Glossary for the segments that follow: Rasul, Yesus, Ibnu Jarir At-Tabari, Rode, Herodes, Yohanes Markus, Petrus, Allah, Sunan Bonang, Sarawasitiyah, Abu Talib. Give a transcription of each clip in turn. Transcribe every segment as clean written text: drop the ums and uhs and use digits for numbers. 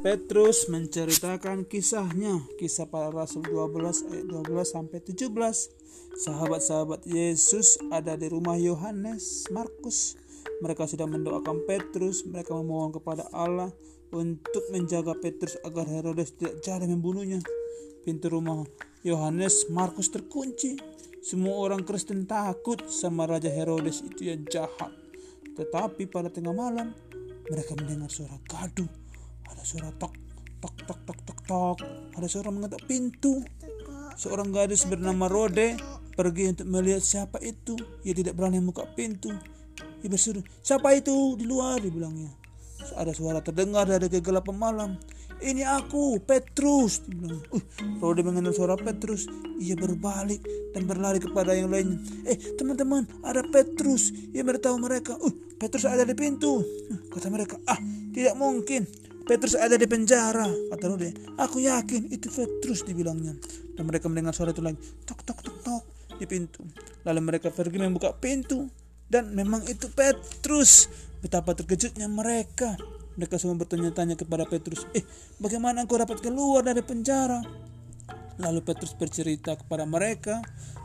Petrus menceritakan kisahnya, kisah para rasul 12 ayat 12 sampai 17. Sahabat-sahabat Yesus ada di rumah Yohanes Markus. Mereka sudah mendoakan Petrus, mereka memohon kepada Allah untuk menjaga Petrus agar Herodes tidak jadi membunuhnya. Pintu rumah Yohanes Markus terkunci. Semua orang Kristen takut sama Raja Herodes itu yang jahat. Tetapi pada tengah malam mereka mendengar suara gaduh. Ada suara tok, tok, tok, tok, tok, tok. Ada seorang mengetuk pintu. Seorang gadis bernama Rode pergi untuk melihat siapa itu. Ia tidak berani membuka pintu. Ia berseru, "Siapa itu di luar?" dibilangnya. Ada suara terdengar dari kegelapan malam. "Ini aku, Petrus," dibilang. Rode mengenal suara Petrus. Ia berbalik dan berlari kepada yang lainnya. Teman-teman, ada Petrus." Ia beritahu mereka, "Petrus ada di pintu." Kata mereka, "Tidak mungkin. Petrus ada di penjara," kata Rode. "Aku yakin itu Petrus," dibilangnya. Dan mereka mendengar suara itu lagi, tok tok tok tok, di pintu. Lalu mereka pergi membuka pintu, dan memang itu Petrus. Betapa terkejutnya mereka. Mereka semua bertanya-tanya kepada Petrus, "Bagaimana aku dapat keluar dari penjara?" Lalu Petrus bercerita kepada mereka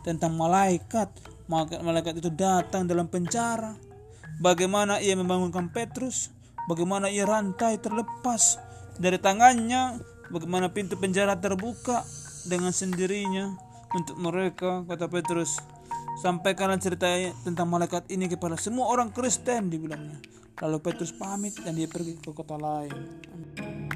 tentang malaikat. Malaikat itu datang dalam penjara. Bagaimana ia membangunkan Petrus? Bagaimana ia rantai terlepas dari tangannya, bagaimana pintu penjara terbuka dengan sendirinya untuk mereka, kata Petrus. "Sampaikanlah cerita tentang malaikat ini kepada semua orang Kristen," dibilangnya. Lalu Petrus pamit dan dia pergi ke kota lain.